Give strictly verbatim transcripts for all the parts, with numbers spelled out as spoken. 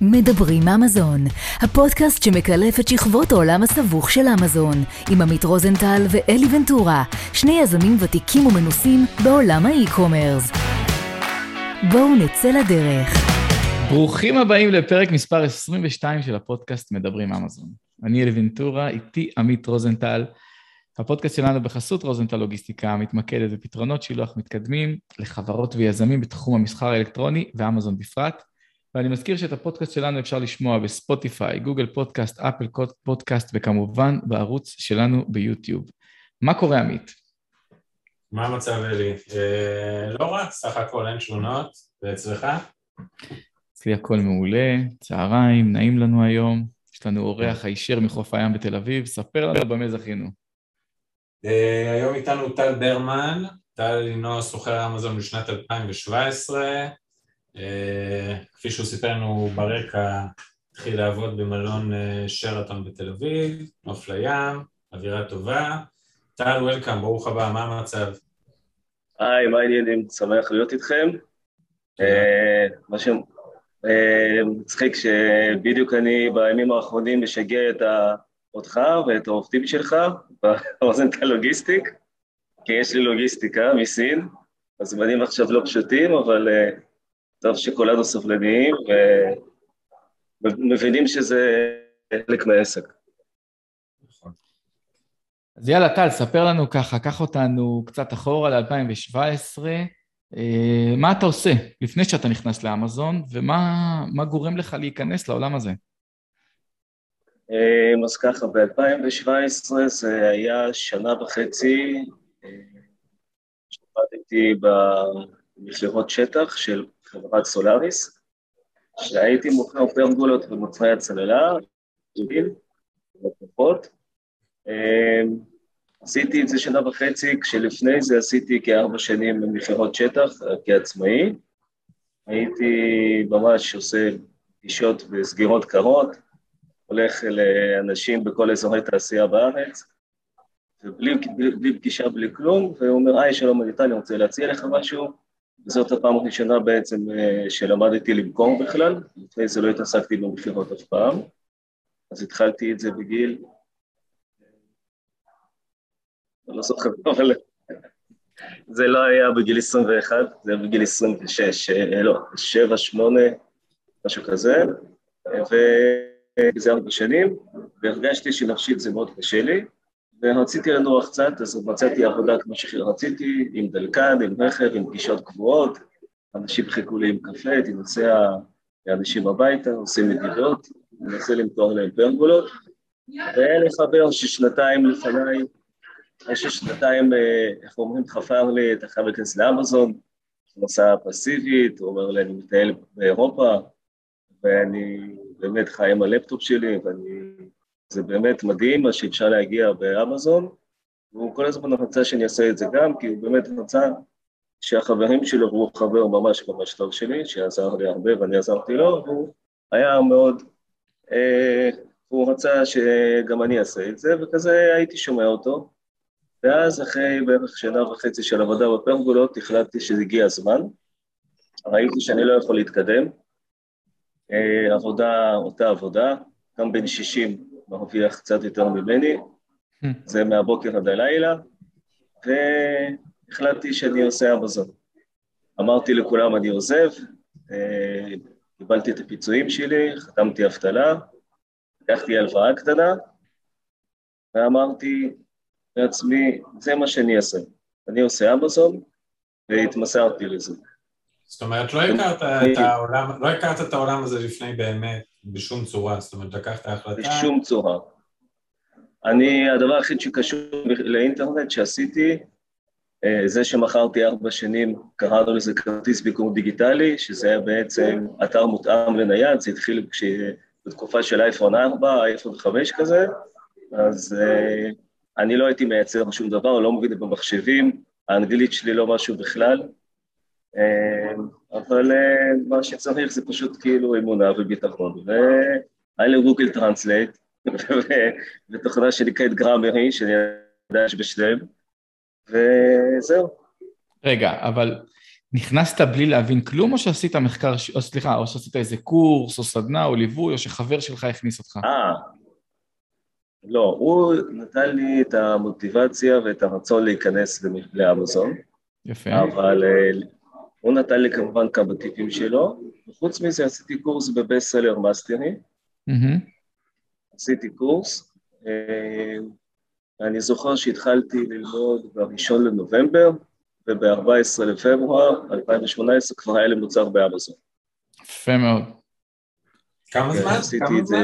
מדברים אמזון, הפודקאסט שמקלף את שכבות העולם הסבוך של אמזון, עם עמית רוזנטל ואלי ונטורה, שני יזמים ותיקים ומנוסים בעולם האי-קומרס. בואו נצא לדרך. ברוכים הבאים לפרק מספר עשרים ושתיים של הפודקאסט מדברים אמזון. אני אלי ונטורה, איתי עמית רוזנטל. הפודקאסט שלנו בחסות רוזנטל לוגיסטיקה, מתמקדת בפתרונות שילוח מתקדמים לחברות ויזמים בתחום המסחר האלקטרוני ואמזון בפרט. ואני מזכיר שאת הפודקאסט שלנו אפשר לשמוע בספוטיפיי, גוגל פודקאסט, אפל פודקאסט, וכמובן בערוץ שלנו ביוטיוב. מה קורה, עמית? מה המצב, אלי? לא רע, סך הכל אין שונות, ואצלך? אצלי הכל מעולה, צהריים, נעים לנו היום, יש לנו אורח הישר מחוף הים בתל אביב, ספר לנו במה זכינו. היום איתנו טל ברמן, טל הינו סוחר אמזון בשנת אלפיים שבע עשרה, כפי שהוא סיפרנו ברקע, התחיל לעבוד במלון שרתון בתל אביב, נוף לים, אווירה טובה. טל, וולקאם, ברוך הבא, מה המצב? היי, מה העניינים? שמח להיות איתכם. משהו מצחיק שבדיוק אני בימים האחרונים משגע אותך ואת העובדים שלך ברוזנטל לוגיסטיק, כי יש לי לוגיסטיקה מסין, הזמנים עכשיו לא פשוטים, אבל טוב שכולנו סובלניים ומבינים שזה חלק מהעסק. נכון. אז יאללה, טל, ספר לנו ככה, קח אותנו קצת אחורה ל-אלפיים שבע עשרה, מה אתה עושה לפני שאתה נכנס לאמזון, ומה גורם לך להיכנס לעולם הזה? אז ככה, ב-אלפיים שבע עשרה זה היה שנה וחצי, שעבדתי במכירות שטח של חברת סולאריס, שהייתי מוכר פרגולות ומוצרי הצללה, ג'יל, ופחות. עשיתי את זה שנה וחצי, כשלפני זה עשיתי כארבע שנים במכירות שטח, כעצמאי. הייתי ממש עושה פגישות וסגירות קרות, הולך לאנשים בכל אזורי תעשייה בארץ, ובלי בלי, בלי פגישה, בלי כלום, והוא אומר, היי, שלום, אני טל, אני רוצה להציע לך משהו, וזאת הפעם הראשונה בעצם שלמדתי למכור בכלל, לפני זה לא התעסקתי במכירות אף פעם, אז התחלתי את זה בגיל, לא לעשות חבר, אבל זה לא היה בגיל עשרים ואחת, זה היה בגיל עשרים ושש, לא, שבע, שמונה, משהו כזה, וזה הרבה שנים, והרגשתי שנפשית זה מאוד קשה לי, ורציתי לנוח קצת, אז מצאתי עבודה כמו שרציתי, עם דלקן, עם רכב, עם פגישות קבועות, אנשים חיכו לי עם קפה, תנסה לאנשים הביתה, עושים מדידות, תנסה למתואר להם פרגולות, ואין לחבר ששנתיים לפניי, אחרי ששנתיים, איך אומרים, חפר לי את החבר כנס לאמזון, נוסעה פסיבית, הוא אומר לי, אני מתנהל באירופה, ואני באמת חי עם הלפטופ שלי, ואני... זה באמת מדהים מה שאפשר להגיע באמזון, והוא כל הזמן רצה שאני אעשה את זה גם, כי הוא באמת רצה שהחברים שלו, והוא חבר ממש ממש טוב שלי, שעזר לי הרבה ואני עזרתי לו, והוא היה מאוד, אה, הוא רצה שגם אני אעשה את זה, וכזה הייתי שומע אותו, ואז אחרי בערך שנה וחצי של עבודה בפרגולות, החלטתי שהגיע הזמן, ראיתי שאני לא יכול להתקדם, אה, עבודה, אותה עבודה, גם בין שישים, מרוויח קצת יותר ממני, זה מהבוקר עד הלילה, והחלטתי שאני עושה אמזון. אמרתי לכולם, אני עוזב, קיבלתי את הפיצויים שלי, חתמתי אבטלה, לקחתי הלוואה קטנה, ואמרתי לעצמי, זה מה שאני אעשה. אני עושה אמזון, והתמסרתי לזה. זאת אומרת, לא הכרת את העולם, לא הכרת את העולם הזה לפני באמת, בשום צורה, זאת אומרת, לקחת ההחלטה? בשום צורה. אני, הדבר הכי שקשור לאינטרנט שעשיתי, זה שמכרתי ארבע שנים, קראנו לזה כרטיס ביקור דיגיטלי, שזה היה בעצם אתר מותאם לנייד, זה התחיל כש... בתקופה של אייפון ארבע, אייפון חמש כזה, אז אני לא הייתי מייצר שום דבר, לא מבין במחשבים, האנגלית שלי לא משהו בכלל, אבל מה שצריך זה פשוט כאילו אמונה וביטחון, והיה לי גוגל טרנסלייט, ותוכנה שנקראת גרמרי, שאני יודע שבשלם, וזהו. רגע, אבל נכנסת בלי להבין כלום, או שעשית מחקר, או סליחה, או שעשית איזה קורס, או סדנה, או ליווי, או שחבר שלך הכניס אותך? אה, לא, הוא נתן לי את המוטיבציה ואת הרצון להיכנס לאמזון. יפה. אבל הוא נתן לי כמובן כמה טיפים שלו, וחוץ מזה עשיתי קורס בבסט סלר מאסטרי, עשיתי קורס, אני זוכר שהתחלתי ללמוד בראשון לנובמבר, וב-ארבעה עשר לפברואר אלפיים שמונה עשרה כבר היה למוצר באמזון. יפה מאוד. כמה זמן? עשיתי את זה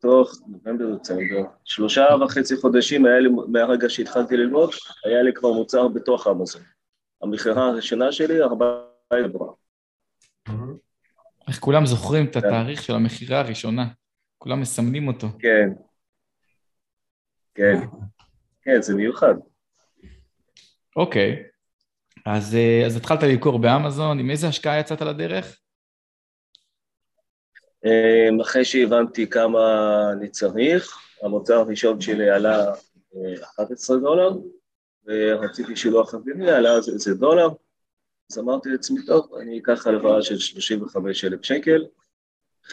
תוך נובמבר דצמבר. שלושה וחצי חודשים מהרגע שהתחלתי ללמוד, היה לי כבר מוצר בתוך אמזון. המכירה הראשונה שלי, ארבעה בפברואר. איך כולם זוכרים את התאריך של המכירה הראשונה? כולם מסמנים אותו. כן. כן. כן, זה מיוחד. אוקיי, אז, אז התחלת למכור באמזון, עם איזה השקעה יצאת לדרך? אחרי שהבנתי כמה אני צריך, המוצר הראשון שלי עלה אחד עשר דולר, ורציתי שלוח חביבי, עלה איזה דולר, אז אמרתי לעצמי, טוב, אני אקח הלוואה של שלושים וחמישה אלף שקל,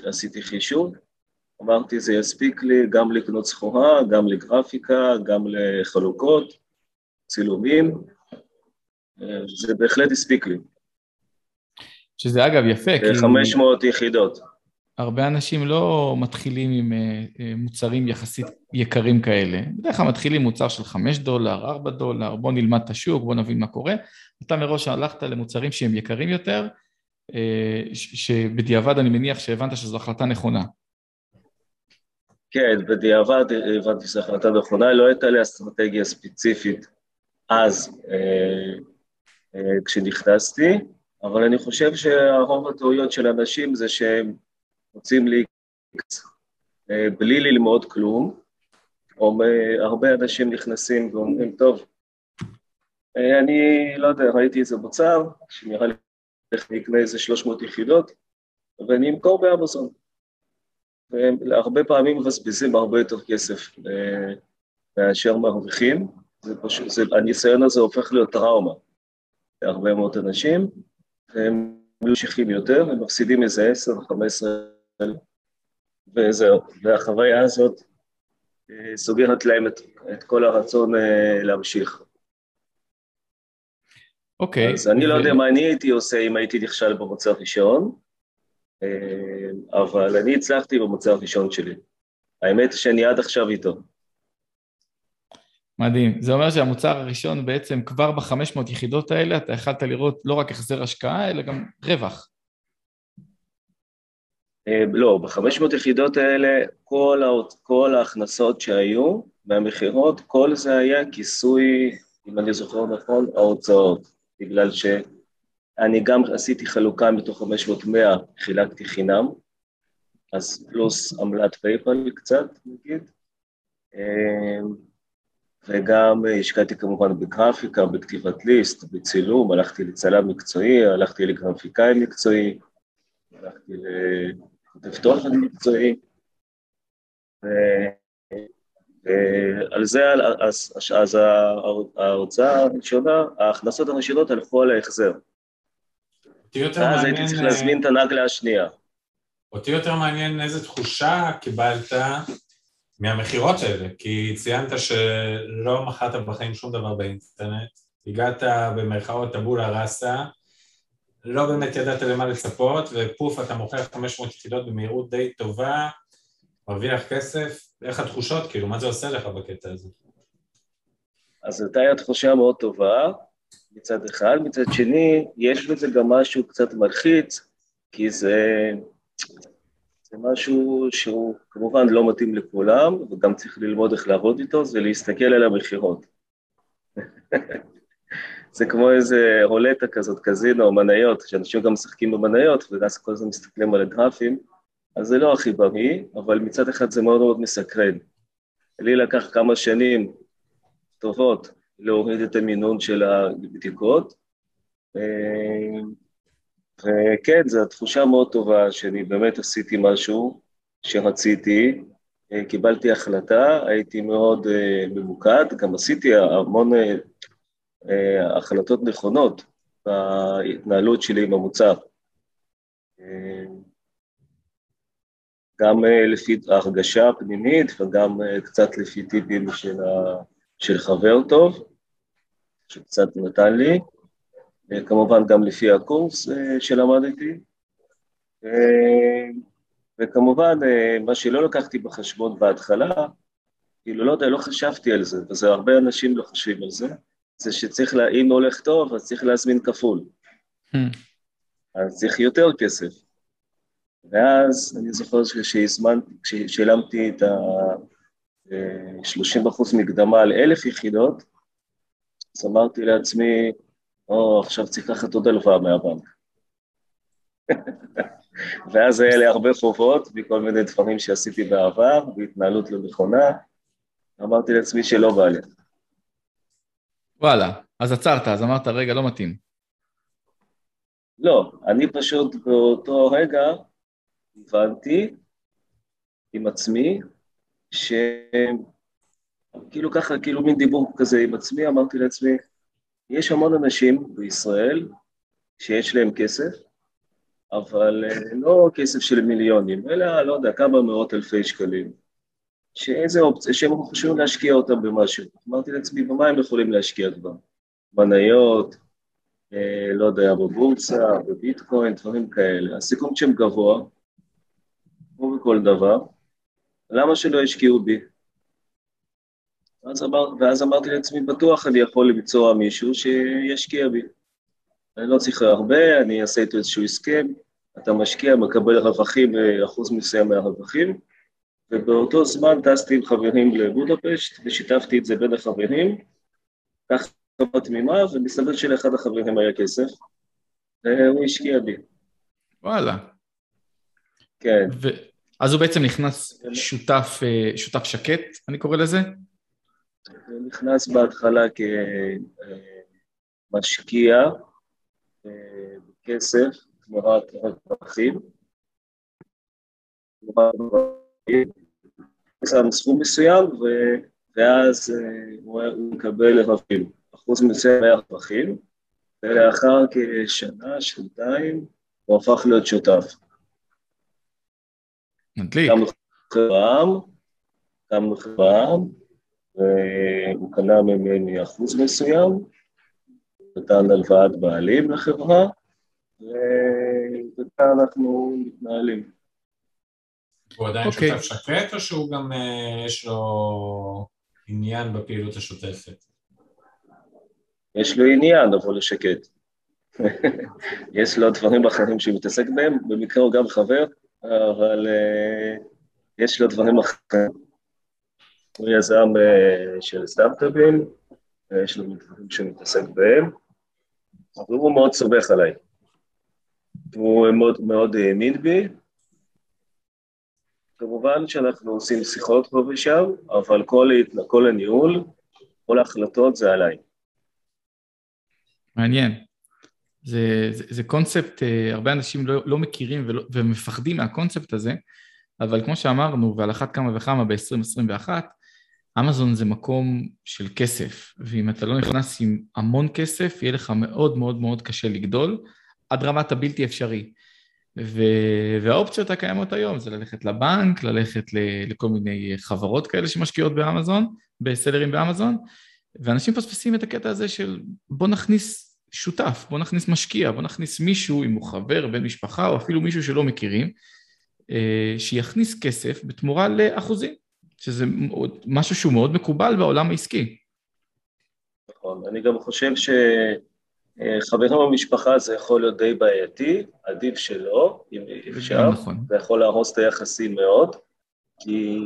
עשיתי חישוב, אמרתי, זה יספיק לי גם לקנות סחורה, גם לגרפיקה, גם לחלוקות, צילומים, זה בהחלט הספיק לי. שזה אגב יפה. חמש מאות יחידות. הרבה אנשים לא מתחילים עם מוצרים יחסית יקרים כאלה. בדרך כלל מתחילים מוצר של חמישה דולר, ארבעה דולר, בוא נלמד את השוק, בוא נבין מה קורה. אתה מראש הלכת למוצרים שהם יקרים יותר, שבדיעבד אני מניח שהבנת שזו החלטה נכונה. כן, בדיעבד הבנתי שזו החלטה נכונה, לא הייתה לי אסטרטגיה ספציפית אז אה, אה, כשנכנסתי, אבל אני חושב שהרוב הטעויות של אנשים זה שהם רוצים להיכנס אה, בלי ללמוד כלום, או אה, הרבה אנשים נכנסים ואומרים, טוב, אה, אני לא יודע, ראיתי איזה מוצר, שנראה לי איך נקנה איזה שלוש מאות יחידות, ואני אמכור באמזון. והרבה פעמים מבזבזים הרבה יותר כסף אה, מאשר מרוויחים, זה פשוט, זה, הניסיון הזה הופך להיות טראומה להרבה מאוד אנשים, הם לא שכים יותר, הם מפסידים איזה עשר, חמש עשרה, וזהו, והחוויה הזאת אה, סוגרת להם את, את כל הרצון אה, להמשיך. אוקיי. Okay, אז okay. אני לא יודע מה אני הייתי עושה אם הייתי נכשל במוצר ראשון, אבל אני הצלחתי במוצר הראשון שלי. האמת שאני עד עכשיו איתו. מדהים. זה אומר שהמוצר הראשון בעצם כבר ב-חמש מאות יחידות האלה, אתה יכלת לראות לא רק החזר השקעה, אלא גם רווח. לא, ב-חמש מאות יחידות האלה, כל ההכנסות שהיו מהמחירות, כל זה היה כיסוי, אם אני זוכר נכון, ההוצאות. בגלל ש... אני גם עשיתי חלוקה מתוך חמש מאות מאה, חילקתי חינם, אז פלוס עמלת פייפל קצת, נגיד, וגם השקעתי כמובן בגרפיקה, בכתיבת ליסט, בצילום, הלכתי לצלם מקצועי, הלכתי לגרפיקאי מקצועי, הלכתי לכותב תוכן מקצועי, ועל זה, אז ההוצאה הראשונה, ההכנסות הראשונות הלכו על ההחזר. אז הייתי צריך להזמין את הנגלה השנייה. אותי יותר מעניין איזה תחושה קיבלת מהמחירות האלה, כי ציינת שלא מחאת בחיים שום דבר באינטרנט, הגעת במרכאות טבולה ראסה, לא באמת ידעת למה לצפות, ופוף, אתה מוכר חמש מאות יחידות במהירות די טובה, מרוויח כסף, איך התחושות, כאילו, מה זה עושה לך בקטע הזה? אז הייתה התחושה מאוד טובה, מצד אחד, מצד שני, יש בזה גם משהו קצת מלחיץ, כי זה, זה משהו שהוא כמובן לא מתאים לכולם, וגם צריך ללמוד איך לעבוד איתו, זה להסתכל על המחירות. זה כמו איזה רולטה כזאת, קזינו, מניות, שאנשים גם משחקים במניות, ואז כל זה מסתכלים על הגרפים, אז זה לא הכי בריא, אבל מצד אחד זה מאוד מאוד מסקרן. לי לקח כמה שנים טובות, להוריד את המינון של הבדיקות, וכן, זו התחושה מאוד טובה, שאני באמת עשיתי משהו שרציתי, קיבלתי החלטה, הייתי מאוד ממוקד, גם עשיתי המון החלטות נכונות, בהתנהלות שלי במוצר. גם לפי ההרגשה הפנימית וגם קצת לפי טיפים של, של חבר טוב, שקצת נתן לי, כמובן גם לפי הקורס שלמדתי, וכמובן מה שלא לקחתי בחשבון בהתחלה, כאילו לא יודע, לא חשבתי על זה, וזה הרבה אנשים לא חושבים על זה, זה שצריך, לה, אם הולך טוב, אז צריך להזמין כפול. Hmm. אז צריך יותר כסף. ואז אני זוכר כששילמתי את ה-שלושים אחוז מקדמה על אלף יחידות, אז אמרתי לעצמי, או, עכשיו צריך לקחת עוד הלוואה מהבנק. ואז היה לי הרבה חובות, בכל מיני דברים שעשיתי בעבר, בהתנהלות למכונה, אמרתי לעצמי שלא בא לי. וואלה, אז עצרת, אז אמרת, רגע, לא מתאים. לא, אני פשוט באותו רגע הבנתי עם עצמי, שכאילו ככה, כאילו מין דיבור כזה עם עצמי, אמרתי לעצמי, יש המון אנשים בישראל שיש להם כסף, אבל לא כסף של מיליונים, אלא לא יודע, כמה מאות אלפי שקלים, שאיזה אופציה, שהם חושבים להשקיע אותם במשהו. אמרתי לעצמי, במה הם יכולים להשקיע כבר? מניות, אה, לא יודע, בבורסה, בביטקוין, דברים כאלה. הסיכום שם גבוה, כמו בכל דבר, למה שלא השקיעו בי? ואז, אמר, ואז אמרתי לעצמי, בטוח אני יכול למצוא מישהו שישקיע בי. אני לא צריך הרבה, אני אעשה איתו איזשהו הסכם, אתה משקיע, מקבל רווחים, אחוז מסוים מהרווחים, ובאותו זמן טסתי עם חברים לבודפשט, ושיתפתי את זה בין החברים, כך בתמימה, ומסתבר שלאחד החברים היה כסף, והוא השקיע בי. וואלה. כן. ו... אז הוא בעצם נכנס שותף, שותף שקט, אני קורא לזה? הוא נכנס בהתחלה כמשקיע, בכסף, תמורת רווחים, תמורת רווחים, שם סכום מסוים, ואז הוא מקבל רווחים, אחוז מסוים מהרווחים, ולאחר כשנה, שנתיים, הוא הפך להיות שותף. מדליק. גם חברם, גם חברם, והוא קנה ממני אחוז מסוים, נתן הלוואת בעלים לחברה, וכאן אנחנו מתנהלים. הוא עדיין שותף שקט, או שהוא גם יש לו עניין בפעילות השותפת? יש לו עניין, אבל לשקט. יש לו דברים אחרים שמתעסק בהם, במקרה הוא גם חבר, אבל יש לו דברים אחרים. הוא יזם של סטארט-אפים, יש לו דברים שמתעסק בהם, אבל הוא מאוד סומך עליי. הוא מאוד, מאוד האמין בי. כמובן שאנחנו עושים שיחות פה ושם, אבל כל, כל הניהול, כל ההחלטות זה עליי. מעניין. זה, זה, זה קונספט, הרבה אנשים לא, לא מכירים ולא, ומפחדים מהקונספט הזה, אבל כמו שאמרנו, ועל אחת כמה וכמה ב-עשרים עשרים ואחת, אמזון זה מקום של כסף, ואם אתה לא נכנס עם המון כסף, יהיה לך מאוד מאוד מאוד קשה לגדול, עד רמת הבלתי אפשרי. ו- והאופציות הקיימות היום זה ללכת לבנק, ללכת ל- לכל מיני חברות כאלה שמשקיעות באמזון, בסלרים באמזון, ואנשים פספסים את הקטע הזה של בוא נכניס שותף, בוא נכניס משקיע, בוא נכניס מישהו, אם הוא חבר, בן משפחה, או אפילו מישהו שלא מכירים, שיכניס כסף בתמורה לאחוזים. שזה משהו שהוא מאוד מקובל בעולם העסקי. נכון, אני גם חושב שחברים במשפחה זה יכול להיות די בעייתי, עדיף שלא, אם אפשר, נכון. זה יכול להרוס את היחסים מאוד, כי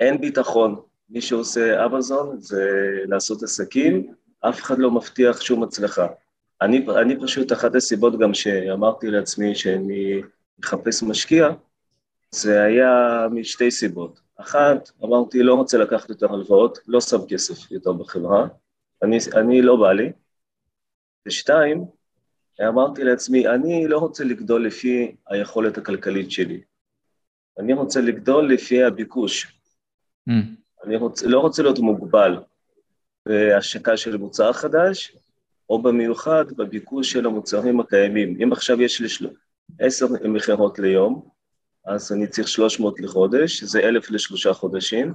אין ביטחון, מי שעושה אמזון זה לעשות עסקים, אף אחד לא מבטיח שום הצלחה. אני, אני פשוט, אחת הסיבות גם שאמרתי לעצמי שאני מחפש משקיע, זה היה משתי סיבות. אחת, אמרתי, לא רוצה לקחת יותר הלוואות, לא שם כסף יותר בחברה, אני, אני לא בא לי. ושתיים, אמרתי לעצמי, אני לא רוצה לגדול לפי היכולת הכלכלית שלי. אני רוצה לגדול לפי הביקוש. Mm. אני רוצ, לא רוצה להיות מוגבל בהשקה של מוצר חדש, או במיוחד בביקוש של המוצרים הקיימים. אם עכשיו יש לי עשר מכירות ליום, אז אני צריך שלוש מאות לחודש, זה אלף לשלושה חודשים,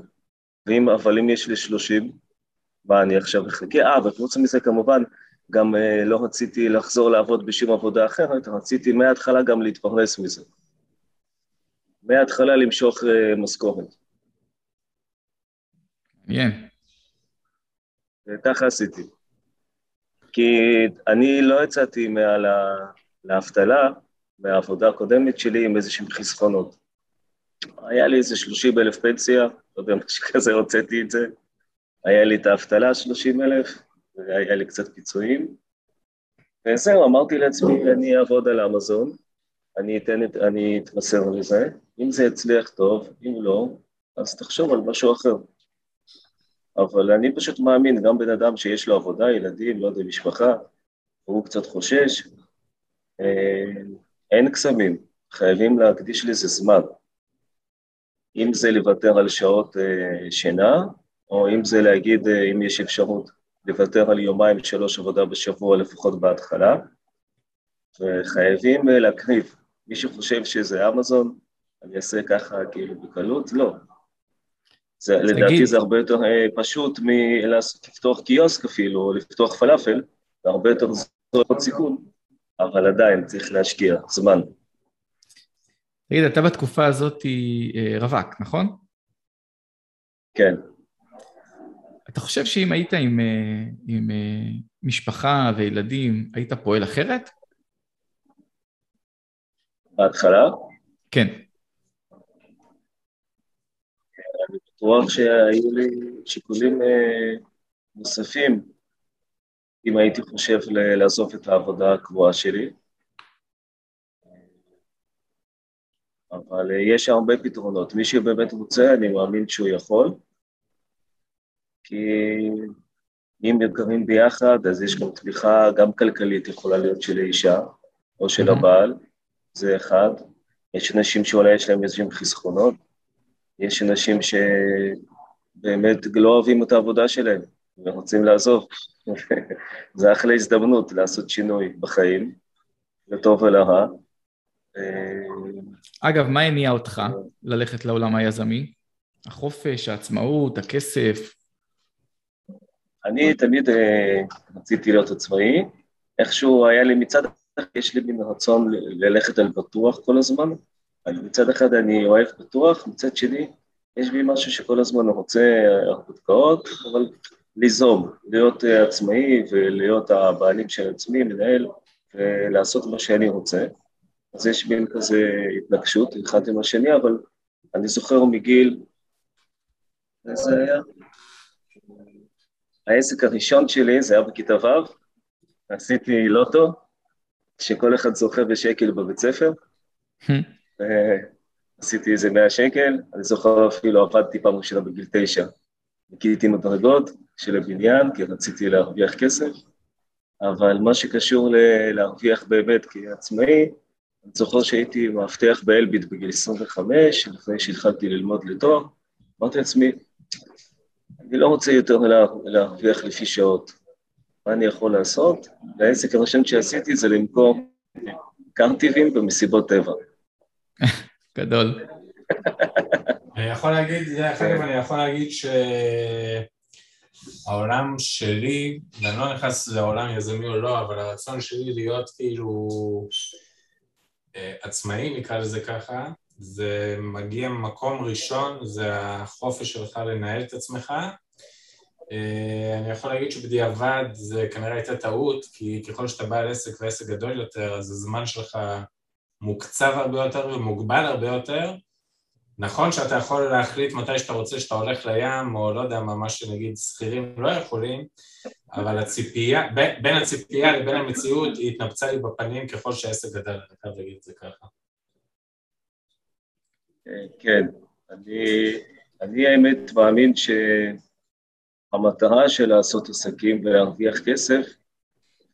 ואם אבל אם יש לי שלושים, מה אני עכשיו אחכה? אה, וחוץ מזה כמובן, גם אה, לא רציתי לחזור לעבוד בשום עבודה אחרת, רציתי מההתחלה גם להתפרנס מזה. מההתחלה למשוך אה, משכורת. מעניין. וככה עשיתי. כי אני לא יצאתי מעל ההפתלה, מהעבודה הקודמת שלי עם איזושהי חסכונות. היה לי איזה שלושים אלף פנסיה, לא יודע מה שכזה הוצאתי את זה, היה לי את ההפתלה שלושים אלף, והיה לי קצת פיצויים, וזהו, אמרתי לעצמי, אני אעבוד על אמזון, אני אתן את, אני אתמסר לזה, אם זה יצליח טוב, אם לא, אז תחשוב על משהו אחר. אבל אני פשוט מאמין, גם בן אדם שיש לו עבודה, ילדים, לא יודע, משפחה, הוא קצת חושש, אין קסמים, חייבים להקדיש לזה זמן. אם זה לוותר על שעות אה, שינה, או אם זה להגיד, אה, אם יש אפשרות, לוותר על יומיים שלוש עבודה בשבוע, לפחות בהתחלה, וחייבים אה, להקריב. מי שחושב שזה אמזון, אני אעשה ככה כאילו בקלות, לא. זה, לדעתי זה הרבה יותר אה, פשוט מלפתוח קיוסק אפילו, או לפתוח פלאפל, והרבה יותר זרות סיכון. אבל עדיין צריך להשקיע זמן. תגיד, אתה בתקופה הזאת רווק, נכון? כן. אתה חושב שאם היית עם, עם משפחה וילדים, היית פועל אחרת? בהתחלה? כן. אני בטוח שהיו לי שיקולים נוספים. אם הייתי חושב לעזוב את העבודה הקבועה שלי. אבל יש הרבה פתרונות. מי שבאמת רוצה, אני מאמין שהוא יכול. כי אם גרים ביחד, אז יש גם תמיכה, גם כלכלית יכולה להיות של האישה, או של הבעל. זה אחד. יש אנשים שאולי יש להם איזשהם חסכונות. יש אנשים שבאמת לא אוהבים את העבודה שלהם. ורוצים לעזוב, זה אחלה הזדמנות לעשות שינוי בחיים, לטוב ולרע. אגב, מה הניע אותך ללכת לעולם היזמי? החופש, העצמאות, הכסף? אני תמיד רציתי להיות עצמאי, איכשהו היה לי מצד אחד, יש לי מן רצון ללכת על בטוח כל הזמן, מצד אחד אני אוהב בטוח, מצד שני, יש בי משהו שכל הזמן רוצה הרפתקאות, אבל... ליזום, להיות עצמאי ולהיות הבעלים של עצמי, מנהל, ולעשות מה שאני רוצה. אז יש בין כזה התנגשות, אחד עם השני, אבל אני זוכר מגיל, זה היה, העסק הראשון שלי, זה היה בכיתה ו', עשיתי לוטו, שכל אחד זוכה בשקל בבית ספר, עשיתי איזה מאה שקל, אני זוכר אפילו עבדתי פעם ראשונה בגיל תשע, ניקיתי מדרגות של הבניין, כי רציתי להרוויח כסף, אבל מה שקשור ל- להרוויח באמת כעצמאי, אני זוכר שהייתי מאבטח באלביט בגיל עשרים וחמש, לפני שהתחלתי ללמוד לתואר, אמרתי לעצמי, אני לא רוצה יותר לה- להרוויח לפי שעות. מה אני יכול לעשות? והעסק הראשון שעשיתי זה למכור קרטיבים במסיבות טבע. גדול. אני יכול להגיד, זה אחר כך, אני יכול להגיד שהעולם שלי, אני לא נכנס לעולם יזמי או לא, אבל הרצון שלי להיות כאילו עצמאי, נקרא לזה ככה, זה מגיע ממקום ראשון, זה החופש שלך לנהל את עצמך. אני יכול להגיד שבדיעבד זה כנראה הייתה טעות, כי ככל שאתה בעל עסק ועסק גדול יותר, אז הזמן שלך מוקצב הרבה יותר ומוגבל הרבה יותר, נכון שאתה יכול להחליט מתי שאתה רוצה שאתה הולך לים, או לא יודע מה, מה שנגיד שכירים לא יכולים, אבל הציפייה, ב- בין הציפייה לבין המציאות, היא התנפצה לי בפנים ככל שהעסק גדל, אני חייב להגיד את זה ככה. כן, אני, אני האמת מאמין שהמטרה של לעשות עסקים ולהרוויח כסף,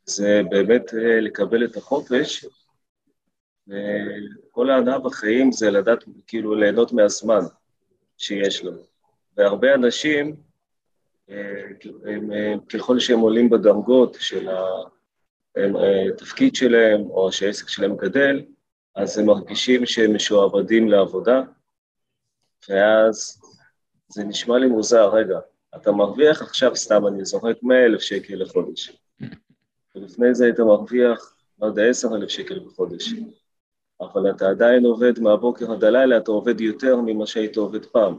זה באמת לקבל את החופש, וכל הענה בחיים זה לדעת, כאילו, ליהנות מהזמן שיש לנו. והרבה אנשים, ככל שהם עולים בדרגות של התפקיד שלהם, או שהעסק שלהם גדל, אז הם מרגישים שהם משועבדים לעבודה, ואז זה נשמע לי מוזר, רגע, אתה מרוויח עכשיו סתם, אני זורק מאה אלף שקל לחודש, ולפני זה אתה מרוויח עוד עשרת אלפים שקל בחודש, אבל אתה עדיין עובד מהבוקר עד הלילה, אתה עובד יותר ממה שהיית עובד פעם.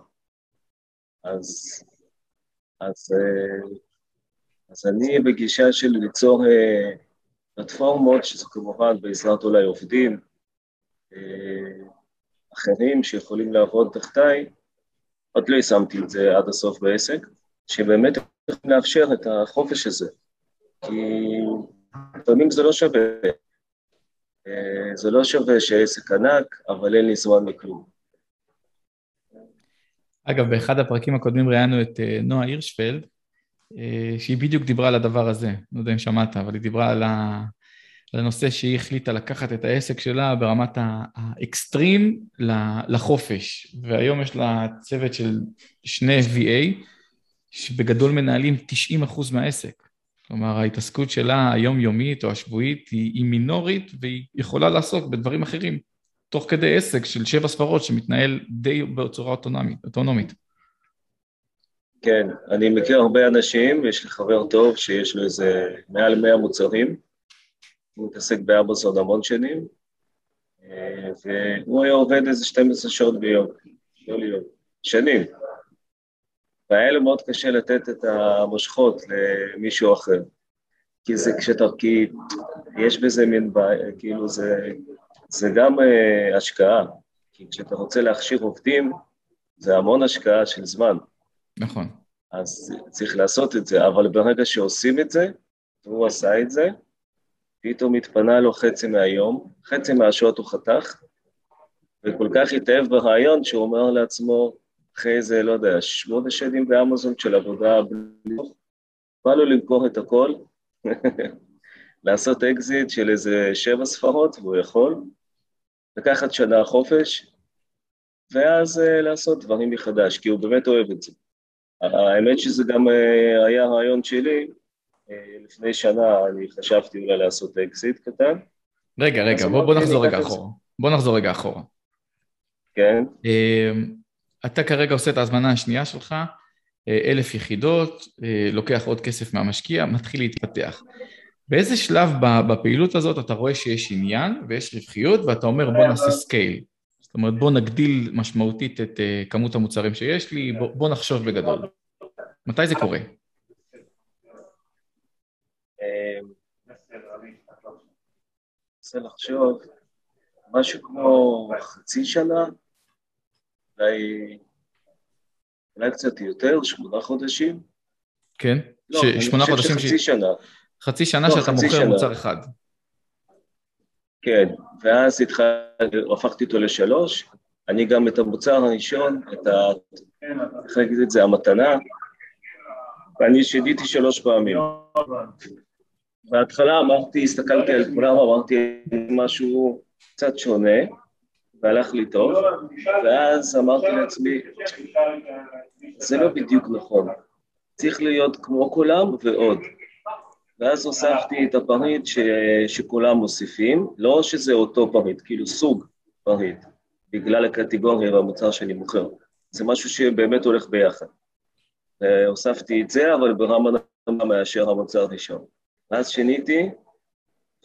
אז, אז, אז אני בגישה של ליצור פלטפורמות, שזה כמובן בעזרת אולי עובדים אחרים שיכולים לעבוד תחתיי, עוד לא שמתי את זה עד הסוף בעסק, שבאמת יכולים לאפשר את החופש הזה, כי לפעמים זה לא שווה. זה לא שווה שעסק ענק, אבל אין לי זמן מכלום. אגב, באחד הפרקים הקודמים ראינו את נועה הירשפלד, שהיא בדיוק דיברה על הדבר הזה, לא יודע אם שמעת, אבל היא דיברה על הנושא שהיא החליטה לקחת את העסק שלה ברמת האקסטרים לחופש, והיום יש לה צוות של שני וי איי, שבגדול מנהלים תשעים אחוז מהעסק. כלומר, ההתעסקות שלה היומיומית או השבועית היא, היא מינורית, והיא יכולה לעסוק בדברים אחרים, תוך כדי עסק של שבע ספרות שמתנהל די בצורה אוטונומית. אוטונומית. כן, אני מכיר הרבה אנשים, יש לי חבר טוב שיש לו איזה מעל מאה מוצרים, הוא מתעסק באמזון המון שנים, והוא היה עובד איזה שתים עשרה שעות ביום, לא ליום, שנים. והיה לו מאוד קשה לתת את המושכות למישהו אחר, כי זה כשתרכיב, יש בזה מין בעיה, כאילו זה, זה גם השקעה, כי כשאתה רוצה להכשיר עובדים, זה המון השקעה של זמן. נכון. אז צריך לעשות את זה, אבל ברגע שעושים את זה, והוא עשה את זה, פתאום התפנה לו חצי מהיום, חצי מהשעות הוא חתך, וכל כך התאהב ברעיון שהוא אומר לעצמו, אחרי זה, לא יודע, שמונה שנים באמזון של עבודה בלוך, בא לו למכור את הכל, לעשות אקזיט של איזה שבע ספרות, והוא יכול, לקחת שנה חופש, ואז uh, לעשות דברים מחדש, כי הוא באמת אוהב את זה. האמת שזה גם uh, היה הרעיון שלי, uh, לפני שנה אני חשבתי אולי לעשות אקזיט קטן. רגע, רגע, בוא, בוא נחזור רגע אחורה. בוא נחזור רגע אחורה. כן. אתה כרגע עושה את ההזמנה השנייה שלך, אלף יחידות, לוקח עוד כסף מהמשקיע, מתחיל להתפתח. באיזה שלב בפעילות הזאת אתה רואה שיש עניין ויש רווחיות, ואתה אומר בוא נעשה סקייל. זאת אומרת בוא נגדיל משמעותית את כמות המוצרים שיש לי, בוא, בוא נחשוב בגדול. מתי זה קורה? נעשה לחשוב, משהו כמו חצי שנה, אולי, אולי קצת יותר, שמונה חודשים. כן? לא, ש... אני שמונה חושב חודשים שחצי ש... שנה. חצי שנה לא, שאתה חצי מוכר שנה. מוצר אחד. כן, ואז התח... הפכתי אותו לשלוש, אני גם את המוצר הראשון, את ה... איך להגיד את זה, המתנה, ואני שדיתי שלוש פעמים. בהתחלה אמרתי, הסתכלתי על כולם, אמרתי משהו קצת שונה, והלך לי טוב, ואז אמרתי לעצמי, זה לא בדיוק נכון, צריך להיות כמו כולם ועוד. ואז הוספתי את הפריט ש... שכולם מוסיפים, לא שזה אותו פריט, כאילו סוג פריט, בגלל הקטגוריה והמוצר שאני מוכר. זה משהו שבאמת הולך ביחד. הוספתי את זה, אבל ברמה נעמה מאשר המוצר ראשון. ואז שניתי,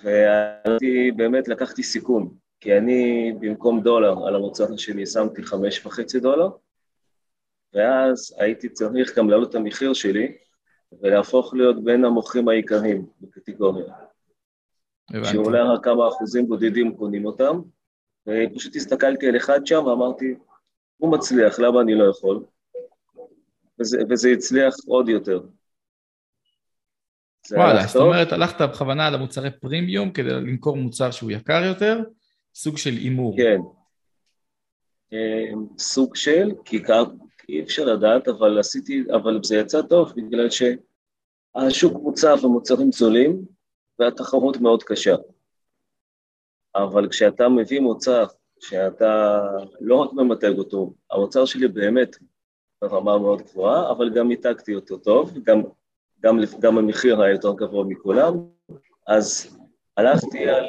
ובאמת לקחתי סיכון. כי אני במקום דולר על המוצר השני שמתי חמש וחצי דולר, ואז הייתי צריך גם להעלות את המחיר שלי, ולהפוך להיות בין המוכרים העיקריים בקטגוריה. שאולי רק כמה אחוזים בודדים קונים אותם, ופשוט הסתכלתי על אחד שם ואמרתי, הוא מצליח, למה אני לא יכול? וזה, וזה הצליח עוד יותר. וואלה, זאת אומרת, הלכת בכוונה על המוצרי פרימיום, כדי למכור מוצר שהוא יקר יותר, סוג של אימור. כן. סוג של, כי אי אפשר לדעת, אבל עשיתי, אבל זה יצא טוב, בגלל שהשוק מוצב ומוצרים זולים, והתחרות מאוד קשה. אבל כשאתה מביא מוצר, שאתה לא רק ממתג אותו, המוצר שלי באמת ברמה מאוד גבוהה, אבל גם מיתגתי אותו טוב, גם, גם, גם המחיר היה יותר גבוה מכולם, אז הלכתי על,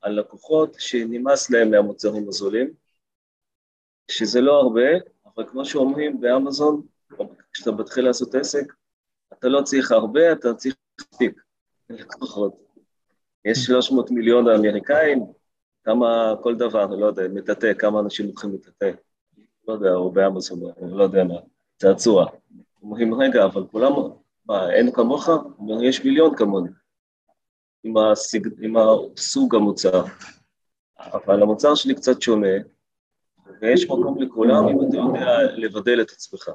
על לקוחות שנמאס להם מהמוצרים הזולים, שזה לא הרבה, אבל כמו שאומרים באמזון, כשאתה מתחיל לעשות עסק, אתה לא צריך הרבה, אתה צריך להספיק לקוחות. יש שלוש מאות מיליון אמריקאים, כמה, כל דבר, לא יודע, מטאטא, כמה אנשים לוקחים מטאטא, לא יודע, או באמזון, לא יודע מה, צעצוע. אומרים, רגע, אבל כולם, מה, אין כמוך? יש מיליון כמוני. עם, הסיג, עם הסוג המוצר, אבל המוצר שלי קצת שונה, ויש מקום לכולם אם אתה יודע לבדל את עצמך.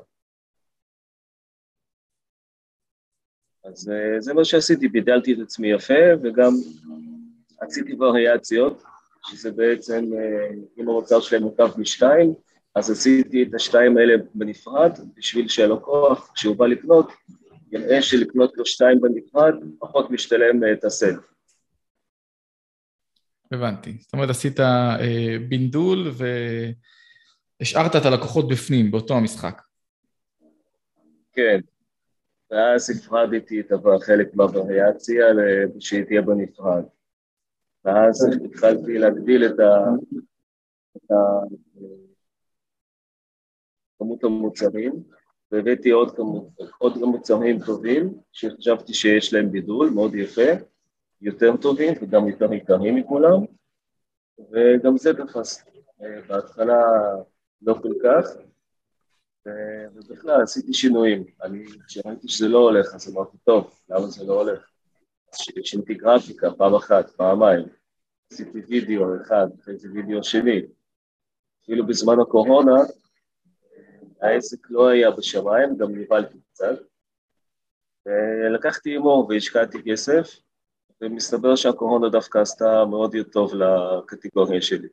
אז זה מה שעשיתי, בידלתי את עצמי יפה, וגם עשיתי וריאציות, שזה בעצם, אם המוצר שלי מורכב משתיים, אז עשיתי את השתיים האלה בנפרד, בשביל שהלקוח, כשהוא בא לקנות, יראה שלקנות לו שתיים בנפרד, פחות משתלם את הסד. הבנתי. זאת אומרת, עשית אה, בינדול והשארת את הלקוחות בפנים, באותו המשחק. כן. ואז הפרדתי את חלק מהווריאציה שהיא תהיה בנפרד. ואז התחלתי להגדיל את ה... את ה... כמות המוצרים. והבאתי עוד כמות, עוד מוצרים טובים, שחשבתי שיש להם בידול, מאוד יפה, יותר טובים וגם יותר יקרים מכולם, וגם זה תפס בהתחלה לא כל כך, ובכלל עשיתי שינויים. אני כשראיתי שזה לא הולך, אז אמרתי, טוב, למה זה לא הולך? שינתי גרפיקה פעם אחת, פעמיים, עשיתי וידאו אחד, עשיתי וידאו שני, אפילו בזמן הקורונה, העסק לא היה בשמיים, גם ניבלתי קצת. לקחתי אימור והשקעתי כסף, ומסתבר שהקורונה דווקא עשתה מאוד טוב לקטגוריה שלי.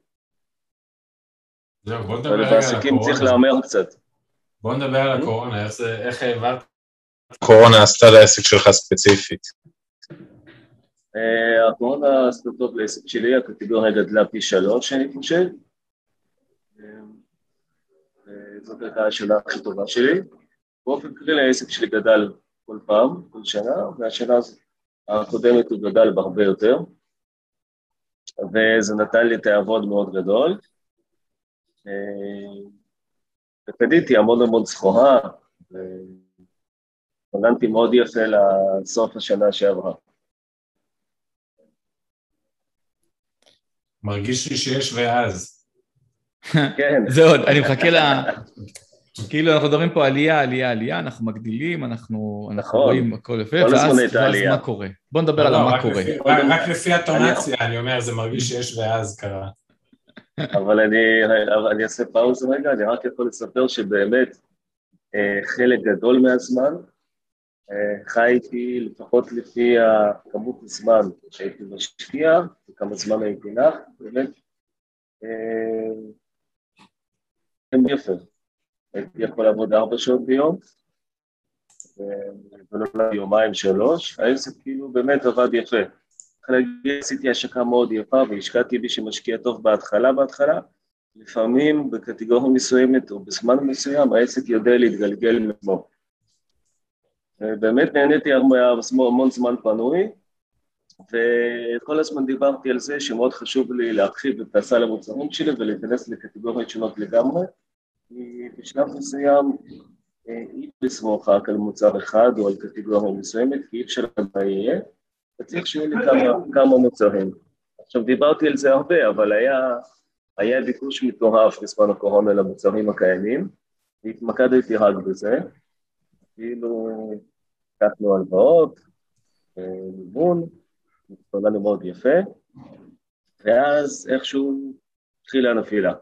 זהו, בוא נדבר רגע על הקורונה. בעסקים צריך להאמר קצת. בוא נדבר על הקורונה, איך העברת? הקורונה עשתה לעסק שלך ספציפית. הקורונה עשתה טוב לעסק שלי, הקטגוריה גדלה פי שלוש, אני חושב. זאת הייתה השנה הכי טובה שלי. באופן כללי העסק שלי גדל כל פעם, כל שנה, והשנה הקודמת הוא גדל בהרבה יותר, וזה נתן לי תעבוד מאוד גדול. וקניתי המון המון סחורה, וקוננתי מאוד יפה לסוף השנה שעברה. מרגיש לי שיש ואז. זה עוד, אני מחכה לה, כאילו אנחנו מדברים פה עלייה, עלייה, עלייה, אנחנו מגדילים, אנחנו רואים הכל יפה, ואז מה קורה? בוא נדבר על מה קורה. רק לפי הטונציה, אני אומר, זה מרגיש שיש ואז קרה. אבל אני אעשה פאוז רגע, אני רק יכול לספר שבאמת חלק גדול מהזמן, חייתי לפחות לפי כמות הזמן שהייתי משקיע, וכמה זמן הייתי נח, באמת, הם יפה, הייתי יכול לעבוד ארבע שעות ביום, ולא ליומיים שלוש, העסק כאילו באמת עבד יפה. עשיתי השקה מאוד יפה, והשקעתי בי שמשקיע טוב בהתחלה, בהתחלה, לפעמים בקטגוריה מסוימת או בזמן מסוים, העסק יודע להתגלגל ממנו. באמת נהניתי המון זמן פנוי, וכל הזמן דיברתי על זה שמאוד חשוב לי להרחיב את הסל המוצרים שלי ולהיכנס לקטגוריות שונות לגמרי, כי בשלב מסוים אי לסמוך רק על מוצר אחד או על קטגוריה מסוימת, כי אי אפשר מה יהיה, צריך שיהיו לי כמה, כמה מוצרים. עכשיו דיברתי על זה הרבה, אבל היה, היה ביקוש מטורף בזמן הקורונה למוצרים הקיימים, והתמקדתי רק בזה, כאילו קחנו הלוואות, ליבון, נתקולנו מאוד יפה, ואז איכשהו התחילה הנפילה.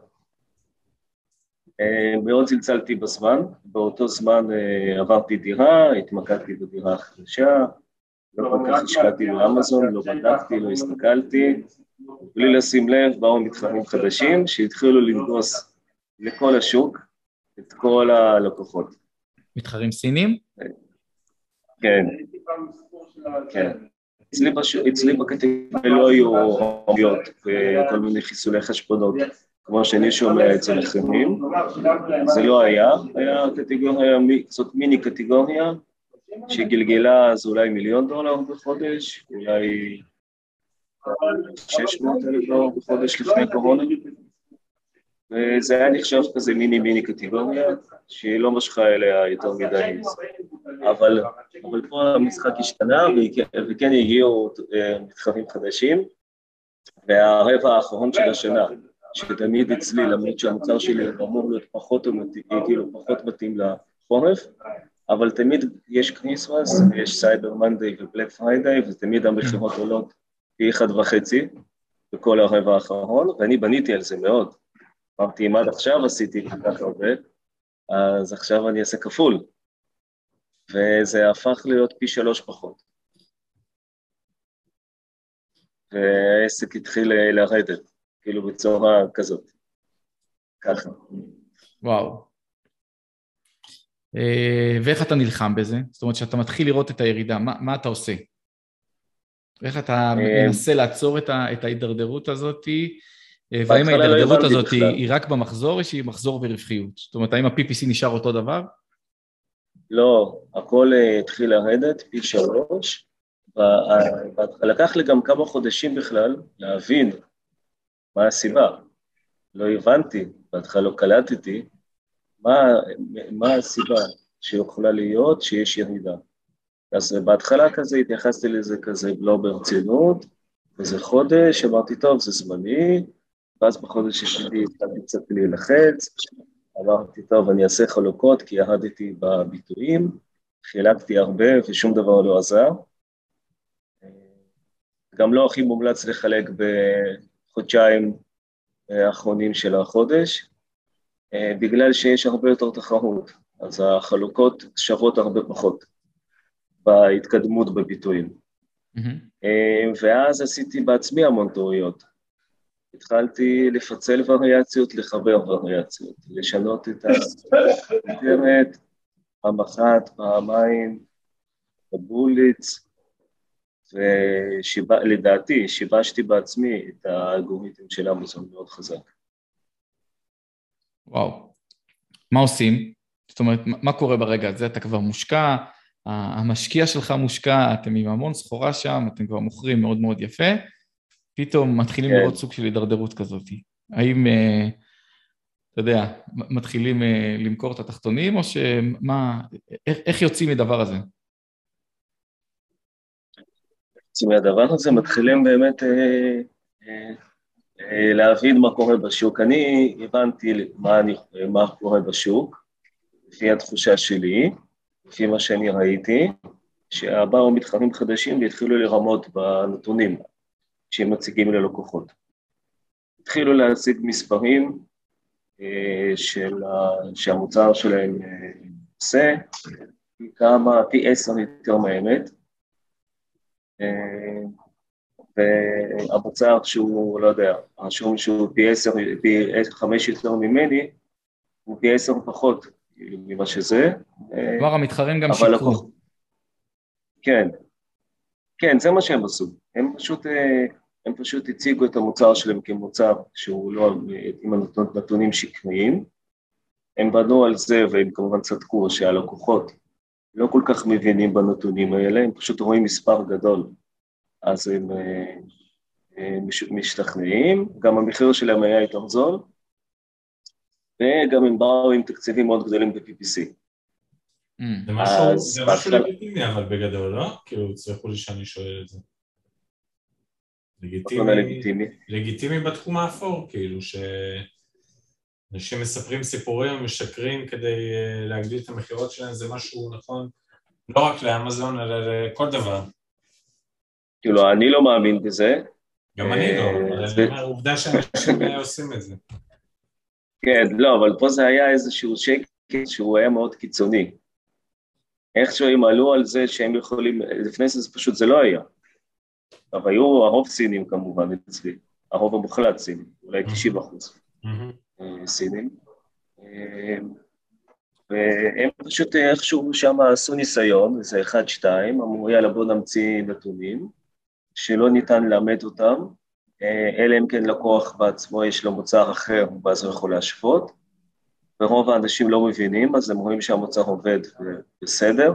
מאוד זלצלתי בזמן, באותו זמן עברתי דירה, התמקדתי בדירה חדשה, לא כל כך השקעתי באמזון, לא בדקתי, לא הסתכלתי, בלי לשים לב, באו מתחרים חדשים שהתחילו לנגוס לכל השוק, את כל הלקוחות. מתחרים סינים? כן. כן. אצלי בקטגוריה לא היו הומיות וכל מיני חיסולי חשבונות, כמו שאני שומע אצל אחרים, זה לא היה, היה קטגוריה, זאת מיני קטגוריה, שגלגלה אז אולי מיליון דולר בחודש, אולי שש מאות אלף דולר בחודש לפני קורונה, וזה היה נחשב כזה מיני מיני קטגוריה, שהיא לא משכה אליה יותר מדי, אבל, אבל פה המשחק השתנה, וכן הגיעו מתחרים חדשים, והרבע האחרון של השנה, שתמיד אצלי, למרות שהמוצר שלי אמור להיות פחות, כאילו פחות מתאים לחורף, אבל תמיד יש קריסמס, יש סייבר מנדיי ובלק פריידיי, ותמיד המחירות עולות פי אחד וחצי, בכל הרבע האחרון, ואני בניתי על זה מאוד. אמרתי, אם עד עכשיו עשיתי כל כך הרבה, אז עכשיו אני אעשה כפול. וזה הפך להיות פי שלוש פחות. והעסק התחיל לרדת, כאילו בצורה כזאת. ככה. וואו. ואיך אתה נלחם בזה? זאת אומרת, שאתה מתחיל לראות את הירידה, מה, מה אתה עושה? ואיך אתה מנסה לעצור את ההידרדרות הזאת? והאם ההידרדרות הזאת היא רק במחזור, או שהיא מחזור ורווחיות? זאת אומרת, האם ה-פי פי סי נשאר אותו דבר? לא, הכל התחיל לרדת, פי שלוש. לקח לי גם כמה חודשים בכלל להבין מה הסיבה. לא הבנתי, בהתחלה לא קלטתי, מה, מה הסיבה שיכולה להיות שיש ירידה. אז בהתחלה כזה התייחסתי לזה כזה לא ברצינות, וזה חודש, אמרתי טוב, זה זמני, ואז בחודש השני התחלתי קצת להילחץ, אמרתי טוב, אני אעשה חלוקות, כי ירדתי בביטויים, חילקתי הרבה ושום דבר לא עזר. גם לא הכי מומלץ לחלק בחודשיים האחרונים של החודש, בגלל שיש הרבה יותר תחרות, אז החלוקות שוות הרבה פחות בהתקדמות בביטויים. Mm-hmm. ואז עשיתי בעצמי המון תאוריות. התחלתי לפצל וריאציות, לחבר וריאציות, לשנות את הכותרת, פעם אחת, פעמיים, הבוליץ, ולדעתי שיבשתי בעצמי את האלגוריתם של אמזון מאוד חזק. וואו, מה עושים? זאת אומרת, מה קורה ברגע הזה? אתה כבר מושקע, המשקיע שלך מושקע, אתם עם המון סחורה שם, אתם כבר מוכרים מאוד מאוד יפה, פתאום מתחילים כן. לראות סוג של הידרדרות כזאת. האם, אתה יודע, מתחילים למכור את התחתונים, או שמה, איך, איך יוצאים מדבר הזה? יוצאים מהדבר הזה, מתחילים באמת... אה, אה, להבין מה קורה בשוק. אני הבנתי מה, אני, מה קורה בשוק, לפי התחושה שלי, לפי מה שאני ראיתי, שהבאו מתחרים חדשים והתחילו לרמות בנתונים שהם מציגים ללקוחות. התחילו להציג מספרים אה, של ה, שהמוצר שלהם עושה, אה, כמה פי עשר יותר מהאמת, אה, והמוצר שהוא, לא יודע, השום שהוא פי עשר, פי חמש יותר ממני, הוא פי עשר פחות ממה שזה. כבר המתחרים גם שיקרו. כן, כן, זה מה שהם עשו. הם פשוט, הם פשוט הציגו את המוצר שלהם כמוצר שהוא לא, עם הנתונים שקריים. הם בנו על זה, והם כמובן צדקו שהלקוחות לא כל כך מבינים בנתונים האלה, הם פשוט רואים מספר גדול. אז הם משתכנעים, גם המחיר שלהם היה יותר זול, וגם הם באו עם תקציבים מאוד גדולים ב-פי פי סי. זה משהו לגיטימי, אבל בגדול, לא? כאילו, סלחו לי שאני שואל את זה. לגיטימי. לגיטימי בתחום האפור, כאילו, שאנשים מספרים סיפורים, משקרים כדי להגדיל את המחירות שלהם, זה משהו נכון, לא רק לאמזון, אלא לכל דבר. כאילו, אני לא מאמין בזה. גם אני לא, אבל העובדה שאנשים עושים את זה. כן, לא, אבל פה זה היה איזשהו שקט שהוא היה מאוד קיצוני. איכשהו הם עלו על זה שהם יכולים, לפני זה פשוט זה לא היה. אבל היו הרוב סינים כמובן, אצלי, הרוב המוחלט סינים, אולי תשעים אחוז סינים. והם פשוט איכשהו שם עשו ניסיון, וזה אחד, שתיים, אמרו, יאללה, בוא נמציא נתונים, שלא ניתן לאמת אותם, אלא אם כן לקוח בעצמו, יש לו מוצר אחר, ואז הוא יכול להשוות, ורוב האנשים לא מבינים, אז הם רואים שהמוצר עובד בסדר,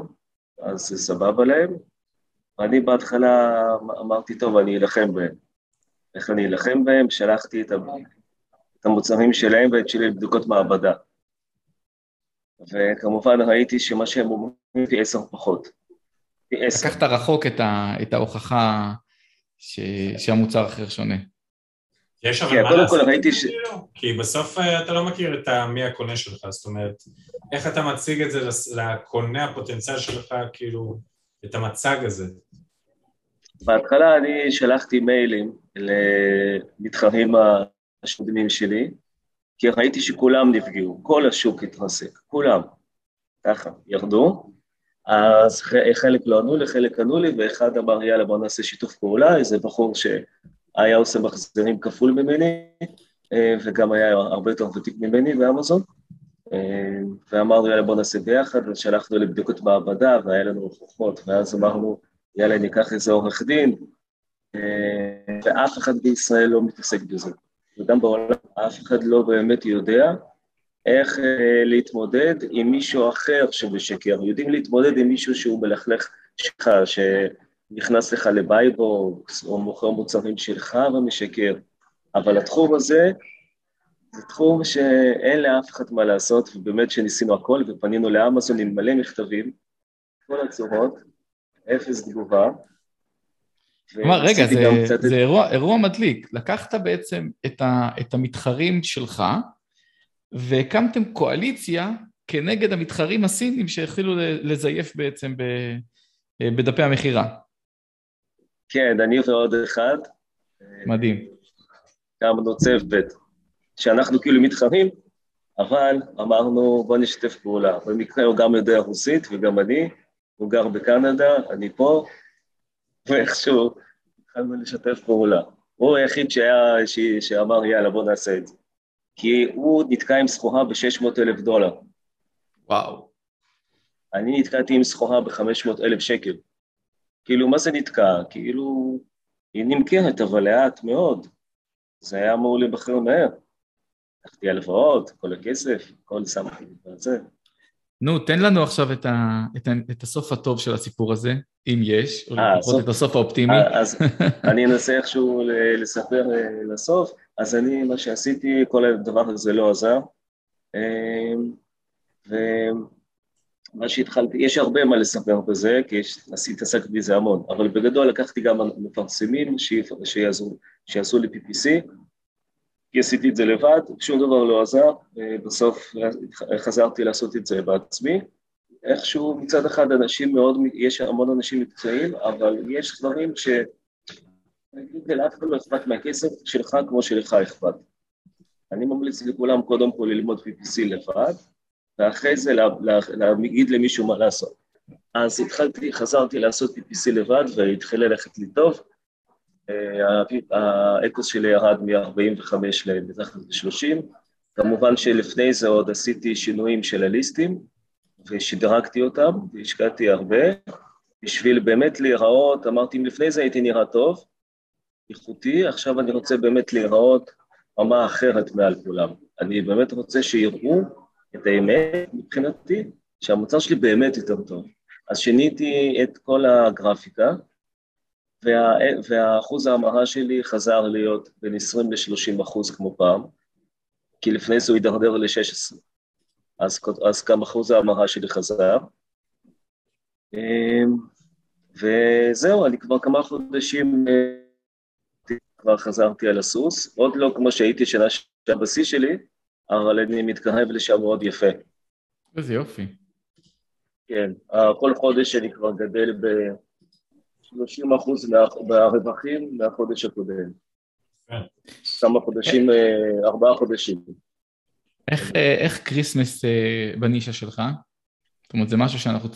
אז זה סבב עליהם, ואני בהתחלה אמרתי, טוב, אני אלחם בהם, איך אני אלחם בהם, שלחתי את, ה... את המוצרים שלהם ואת שלי לבדיקות מעבדה. וכמובן ראיתי שמה שהם אומרים פי עשר פחות. פי עשר. לקחת רחוק את, ה... את ההוכחה ש... שהמוצר אחר שונה. יש אבל מה לעשות, כי בסוף אתה לא מכיר את מי הקונה שלך, זאת אומרת, איך אתה מציג את זה לקונה הפוטנציאל שלך, כאילו, את המצג הזה? בהתחלה אני שלחתי מיילים למתחרים השודמים שלי, כי ראיתי שכולם נפגעו, כל השוק התרסק, כולם, ככה, ירדו, אז חלק לא ענו לי, חלק ענו לי, ואחד אמר, יאללה, בוא נעשה שיתוף פעולה, איזה בחור ש... היה עושה מחזירים כפול ממני, וגם היה הרבה יותר ותיק ממני באמזון, ואמרנו, יאללה, בוא נעשה ביחד, ושלחנו לבדיקות מעבדה, והיה לנו הוכחות, ואז אמרנו, יאללה, ניקח איזה עורך דין, ואף אחד בישראל לא מתעסק בזה. וגם בעולם, אף אחד לא באמת יודע איך להתמודד עם מישהו אחר שבשקר. יודעים להתמודד עם מישהו שהוא מלכלך שלך, ש... נכנס לך לבייבו, או מוכר מוצרים שלך ומשקר, אבל התחום הזה, זה תחום שאין לאף אחד מה לעשות, ובאמת שניסינו הכל, ופנינו לאמזון עם מלא מכתבים, כל הצורות, אפס תגובה. רגע, זה אירוע מדליק, לקחת בעצם את המתחרים שלך, והקמתם קואליציה כנגד המתחרים הסינים, שהחלו לזייף בעצם בדפי המחירה. כן, אני ועוד אחד. מדהים. קמנו צוות, שאנחנו כאילו מתחרים, אבל אמרנו, בוא נשתף פעולה. במקרה הוא גם יודע רוסית, וגם אני, הוא גר בקנדה, אני פה, ואיכשהו התחלנו לשתף פעולה. הוא היחיד שהיה, ש... שאמר, יאללה, בוא נעשה את זה. כי הוא נתקע עם סחורה ב-שש מאות אלף דולר. וואו. אני נתקעתי עם סחורה ב-חמש מאות אלף שקל. כאילו, מה זה נתקע? כאילו, היא נמכרת, אבל לאט מאוד. זה היה אמור לבחר מהר. תחתי הלוואות, כל הכסף, כל סמכי, וזה. נו, תן לנו עכשיו את, ה, את, ה, את הסוף הטוב של הסיפור הזה, אם יש, או לפחות את הסוף האופטימי. אז אני אנסה איכשהו לספר לסוף, אז אני, מה שעשיתי, כל הדבר הזה לא עזר. ו... מה שהתחלתי, יש הרבה מה לספר בזה, כי התעסק בזה המון, אבל בגדול לקחתי גם מפרסמים שיעשו לי פי פי סי, כי עשיתי את זה לבד, שום דבר לא עזר, בסוף חזרתי לעשות את זה בעצמי, איכשהו מצד אחד אנשים מאוד, יש המון אנשים מקצועיים, אבל יש דברים ש... לאף אחד לא אכפת מהכסף שלך כמו שלך אכפת. אני ממליץ לכולם קודם כל ללמוד פי פי סי לבד, ואחרי זה להגיד למישהו מה לעשות. אז התחלתי, חזרתי לעשות פי פי סי לבד, והתחיל ללכת לי טוב. האקוס שלי ירד מ-ארבעים וחמש ל-שלושים. כמובן שלפני זה עוד עשיתי שינויים של הליסטים, ושדרגתי אותם, והשקעתי הרבה. בשביל באמת להיראות, אמרתי, אם לפני זה הייתי נראה טוב, איכותי, עכשיו אני רוצה באמת להיראות רמה אחרת מעל כולם. אני באמת רוצה שיראו, את האמת מבחינתי, שהמוצר שלי באמת יותר טוב. אז שיניתי את כל הגרפיקה, וה, והאחוז ההמרה שלי חזר להיות בין עשרים ל-שלושים אחוז כמו פעם, כי לפני זה הוא ידרדר ל-שש עשרה. אז, אז גם אחוז ההמרה שלי חזר. וזהו, אני כבר כמה חודשים כבר חזרתי על הסוס, עוד לא כמו שהייתי שנה שהבסיס שלי, אבל אני מתקרב לשם מאוד יפה. איזה יופי. כן, כל חודש אני כבר גדל ב-שלושים אחוז מהרווחים מהחודש הקודם. כמה חודשים, ארבעה חודשים. איך קריסמס בנישה שלך? זאת אומרת, זה משהו שאנחנו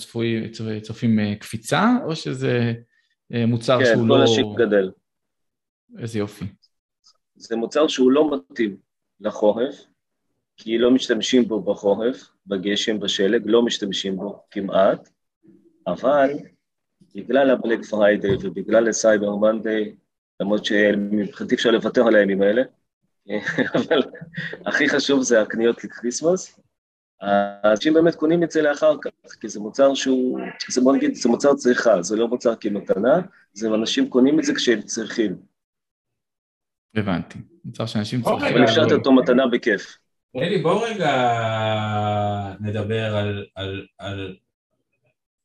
צופים קפיצה, או שזה מוצר שהוא לא... כן, כל השוק גדל. איזה יופי. זה מוצר שהוא לא מתאים לחורף, כי לא משתמשים בו בחורף, בגשם, בשלג, לא משתמשים בו כמעט, אבל בגלל הבלק פריידי ובגלל הסייבר מנדי, למרות שמבחינתי אפשר לוותר על הימים האלה, אבל הכי חשוב זה הקניות לקריסמס, האנשים באמת קונים את זה לאחר כך, כי זה מוצר שהוא, זה בוא נגיד, זה מוצר צריכה, זה לא מוצר כמתנה, זה אנשים קונים את זה כשהם צריכים. הבנתי. מוצר שאנשים צריכים... אבל אפשרת אותו מתנה בכיף. אלי, בואו רגע נדבר על, על, על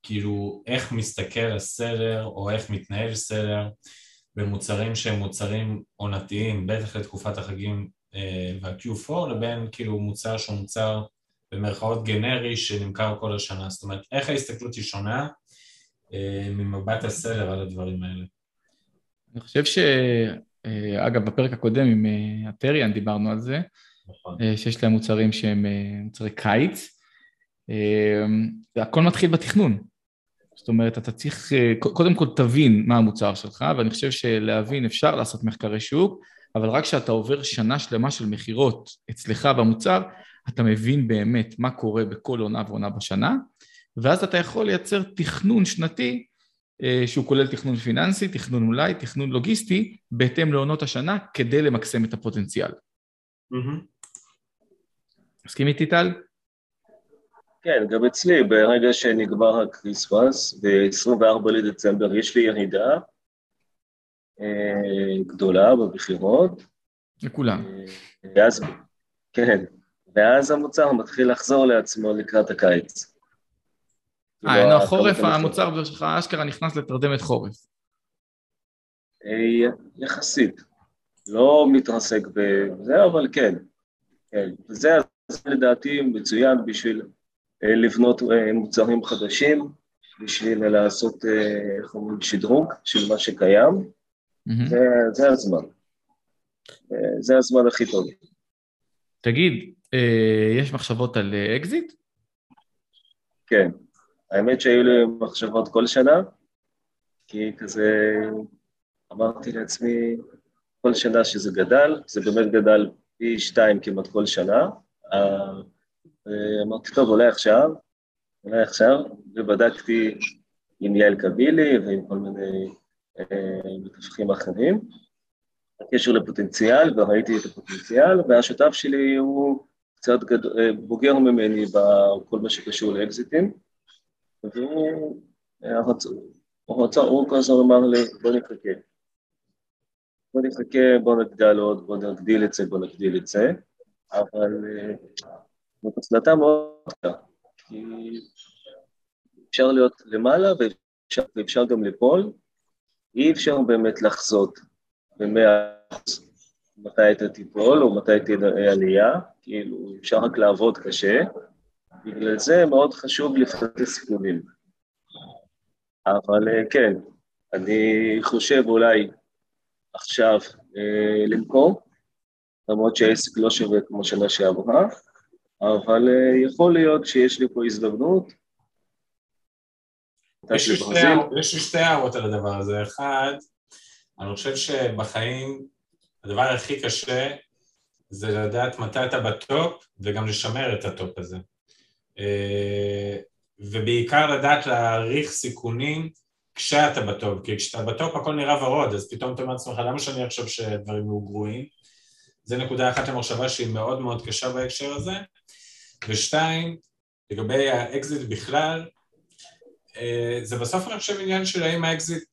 כאילו איך מסתכל הסלר או איך מתנהל סלר במוצרים שהם מוצרים עונתיים, בטח לתקופת החגים וה-קיו פור, לבין כאילו מוצר שהוא מוצר במרכאות גנרי שנמכר כל השנה. זאת אומרת, איך ההסתכלות היא שונה ממבט הסלר על הדברים האלה? אני חושב ש... אגב, בפרק הקודם עם הטריאן דיברנו על זה, שיש להם מוצרים שהם מוצרי קיץ, והכל מתחיל בתכנון. זאת אומרת, אתה צריך, קודם כל תבין מה המוצר שלך, ואני חושב שלהבין אפשר לעשות מחקרי שוק, אבל רק כשאתה עובר שנה שלמה של מחירות אצלך במוצר, אתה מבין באמת מה קורה בכל עונה ועונה בשנה, ואז אתה יכול לייצר תכנון שנתי, שהוא כולל תכנון פיננסי, תכנון אולי, תכנון לוגיסטי, בהתאם לעונות השנה, כדי למקסם את הפוטנציאל. מסכים איתי, טל? כן, גם אצלי, ברגע שנגמר הקריסמס, ב-עשרים וארבעה לדצמבר יש לי ירידה גדולה בבחירות. לכולם. ואז, כן, ואז המוצר מתחיל לחזור לעצמו לקראת הקיץ. אה, נו, חורף, המוצר שלך, אשכרה, נכנס לתרדמת חורף. יחסית. לא מתרסק בזה, אבל כן. זה לדעתי מצוין בשביל לבנות מוצרים חדשים, בשביל לעשות שדרוג של מה שקיים. זה הזמן. זה הזמן הכי טוב. תגיד, יש מחשבות על אקזיט? כן. האמת שהיו לי מחשבות כל שנה, כי כזה אמרתי לעצמי כל שנה שזה גדל, זה באמת גדל פי שתיים כמעט כל שנה, אמרתי טוב אולי עכשיו, אולי עכשיו, ובדקתי עם יעל קבילי ועם כל מיני מתווכים אחרים, הקשר לפוטנציאל וראיתי את הפוטנציאל, והשותף שלי הוא קצת גדול, בוגר ממני בכל מה שקשור לאקזיטים, והוא כזה אמר לי, בוא נחכה, בוא נחכה, בוא נגדל עוד, בוא נגדיל את זה, בוא נגדיל את זה, אבל זאת הצלטה מאוד קטנה, כי אפשר להיות למעלה ואפשר גם לפעול, אי אפשר באמת לחזות ב-מאה אחוז מתי אתה תיפול או מתי תהיה עלייה, כאילו אפשר רק לעבוד קשה, בגלל זה מאוד חשוב לפתח סיכונים. אבל כן, אני חושב אולי עכשיו אה, למכור, למרות שהעסק לא שווה כמו שנה שעברה, אבל אה, יכול להיות שיש לי פה הזדמנות. יש לי שתי הערות על הדבר הזה. אחד, אני חושב שבחיים הדבר הכי קשה זה לדעת מתי אתה בטופ וגם לשמר את הטופ הזה. ובעיקר לדעת להעריך סיכונים כשאתה בטופ, כי כשאתה בטופ הכל נראה ורוד, אז פתאום אתה מעצמך, למה שאני חושב שדברים יהיו גרועים? זה נקודה אחת למחשבה שהיא מאוד מאוד קשה בהקשר הזה, ושתיים, לגבי האקזיט בכלל, זה בסוף אני חושב עניין של האם האקזיט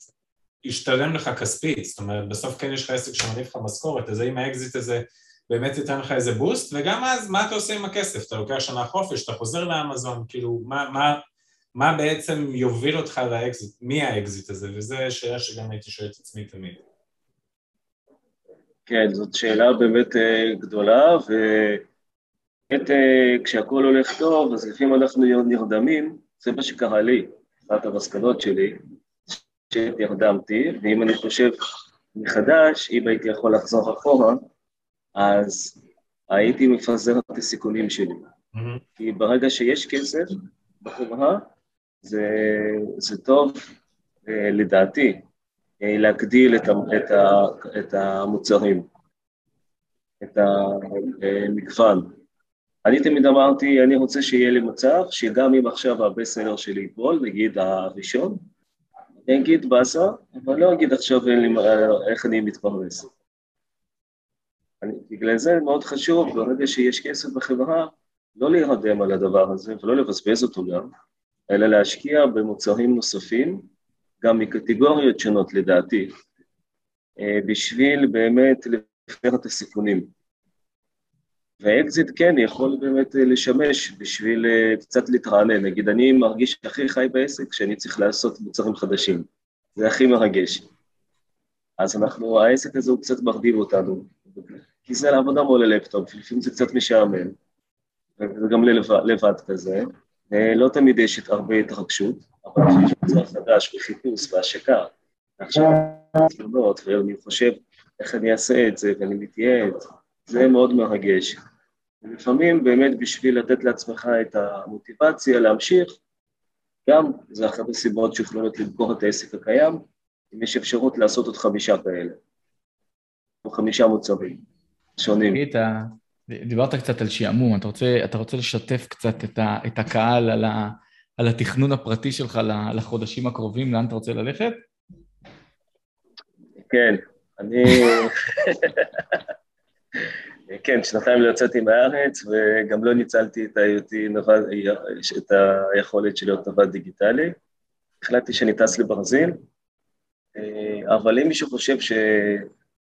ישתלם לך כספית, זאת אומרת, בסוף כן יש לך עסק שמניב לך משכורת, אז האם האקזיט הזה באמת ייתן לך איזה בוסט, וגם אז מה אתה עושה עם הכסף? אתה לוקח שנה חופש, אתה חוזר לאמזון, כאילו, מה, מה, מה בעצם יוביל אותך לאקזיט? מי האקזיט הזה? וזו שאלה שגם הייתי שואל את עצמי תמיד. כן, זאת שאלה באמת גדולה, ובאמת כשהכול הולך טוב, אז לפעמים אנחנו נרדמים, זה מה שקרה לי, אחת המסקנות שלי, שנרדמתי, ואם אני חושב מחדש, אם הייתי יכול לחזור אחורה, אז הייתי מפזר את הסיכונים שלי. Mm-hmm. כי ברגע שיש כסף בחברה, זה, זה טוב לדעתי להגדיל את, ה, את, ה, את המוצרים, את המגוון. אני תמיד אמרתי, אני רוצה שיהיה לי מצב, שגם אם עכשיו הבא סלר שלי יפול, נגיד הראשון, אני אגיד בסה, אבל לא אגיד עכשיו אין לי, איך אני מתפרס. בגלל זה מאוד חשוב, ברגע שיש כסף בחברה, לא להירדם על הדבר הזה ולא לבזבז אותו גם, אלא להשקיע במוצרים נוספים, גם מקטגוריות שונות לדעתי, בשביל באמת לפתח את הסיכונים. והאקזיט כן יכול באמת לשמש בשביל קצת להתרענן. נגיד, אני מרגיש הכי חי בעסק שאני צריך לעשות מוצרים חדשים. זה הכי מרגש. אז אנחנו, העסק הזה הוא קצת מרדים אותנו. כי זה לעבודה מול הלפטופ, לפעמים זה קצת משעמם. וגם לבד, לבד כזה. לא תמיד יש את הרבה התרגשות, אבל אני חושב שזה חדש וחיפוש והשקה. עכשיו, תלונות, ואני חושב איך אני אעשה את זה, ואני מתייעד. זה מאוד מרגש. ולפעמים באמת בשביל לתת לעצמך את המוטיבציה להמשיך, גם זה אחת הסיבות שיכולות למכור את העסק הקיים, אם יש אפשרות לעשות עוד חמישה כאלה, או חמישה מוצרים שונים. דיברת קצת על שיעמום, אתה רוצה, אתה רוצה לשתף קצת את, ה, את הקהל על, ה, על התכנון הפרטי שלך לחודשים הקרובים, לאן אתה רוצה ללכת? כן, אני... כן, שנתיים לא יצאתי מהארץ, וגם לא ניצלתי את, היותי נבד, את היכולת של להיות נבד דיגיטלי. החלטתי שאני טס לברזיל, אבל אם מישהו חושב ש...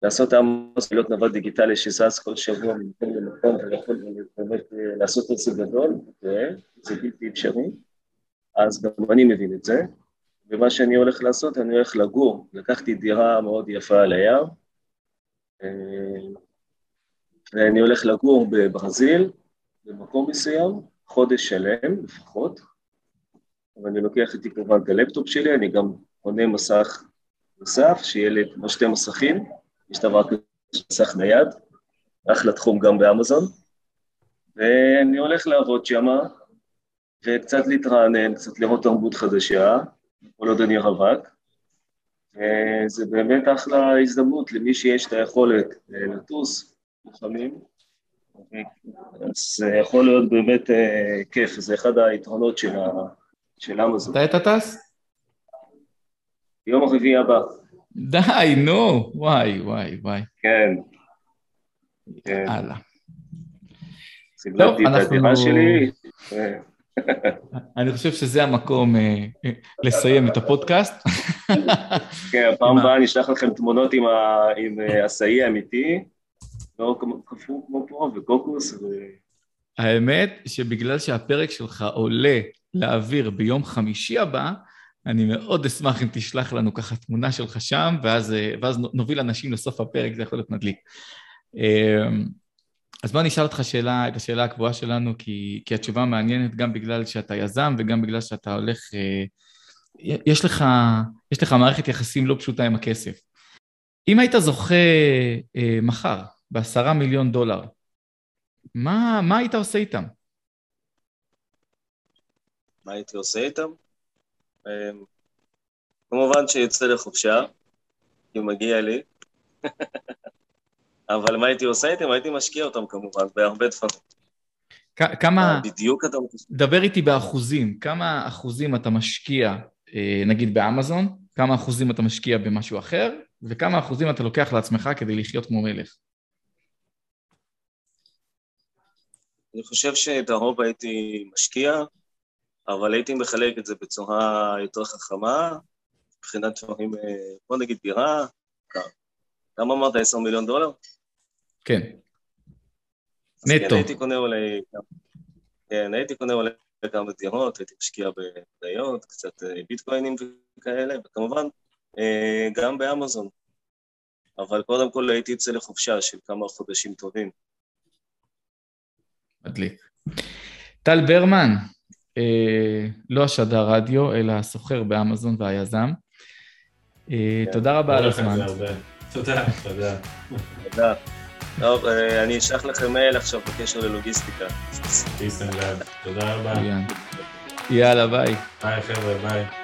לעשות אמוס להיות נבד דיגיטלי שזז כל שבוע ממקום למקום, ויכול באמת לעשות את זה גדול, זה בלתי אפשרי, אז גם אני מבין את זה, ומה שאני הולך לעשות, אני הולך לגור, לקחתי דירה מאוד יפה על הים, ואני הולך לגור בברזיל, במקום מסוים, חודש שלם לפחות, ואני לוקח איתי כמובן את הלפטופ שלי, אני גם קונה מסך נוסף, שיהיה לי כמו שתי מסכים, יש דבר כזה שצח נייד, אחלה תחום גם באמזון, ואני הולך לעבוד שם, וקצת להתרענן, קצת לראות תרבות חדשה, כל עוד אני רווק, וזה באמת אחלה הזדמנות למי שיש את היכולת לטוס לפעמים, אז יכול להיות באמת כיף, זה אחד היתרונות של, ה... של אמזון. אתה את הטס? יום הרביעי הבא. די, נו, וואי, וואי, וואי. כן. הלאה. סבלתי את הדירה שלי. אני חושב שזה המקום לסיים את הפודקאסט. כן, הפעם הבאה אני אשלח לכם תמונות עם עשאי האמיתי, לא קפוא כמו פה וקוקוס. האמת שבגלל שהפרק שלך עולה לאוויר ביום חמישי הבא, אני מאוד אשמח אם תשלח לנו ככה תמונה שלך שם, ואז, ואז נוביל אנשים לסוף הפרק, זה יכול להיות מדליק. אז בוא נשאל אותך שאלה, את השאלה הקבועה שלנו, כי, כי התשובה מעניינת גם בגלל שאתה יזם, וגם בגלל שאתה הולך, יש לך, יש לך מערכת יחסים לא פשוטה עם הכסף. אם היית זוכה מחר, בעשרה מיליון דולר, מה, מה היית עושה איתם? מה הייתי עושה איתם? כמובן שיוצא לחופשה, כי מגיע לי, אבל מה הייתי עושה איתם? הייתי משקיע אותם כמובן, בהרבה דברים. כמה, בדיוק אתה... דבר איתי באחוזים, כמה אחוזים אתה משקיע, נגיד באמזון, כמה אחוזים אתה משקיע במשהו אחר, וכמה אחוזים אתה לוקח לעצמך כדי לחיות כמו מלך? אני חושב שאת הרוב הייתי משקיע, אבל הייתי מחלק את זה בצורה יותר חכמה, מבחינת דברים, בוא נגיד דירה, כמה אמרת, עשר מיליון דולר? כן. נטו. כן, הייתי קונה אולי, כן, הייתי קונה אולי כמה דירות, הייתי משקיע בדיות, קצת ביטקוינים וכאלה, וכמובן, גם באמזון. אבל קודם כל הייתי יוצא לחופשה של כמה חודשים טובים. מדליק. טל ברמן, לא השדר רדיו, אלא הסוחר באמזון והיזם. תודה רבה על הזמן. תודה. תודה. תודה. טוב, אני אשלח לכם מייל עכשיו בקשר ללוגיסטיקה. תודה רבה. יאללה, ביי. ביי, חבר'ה, ביי.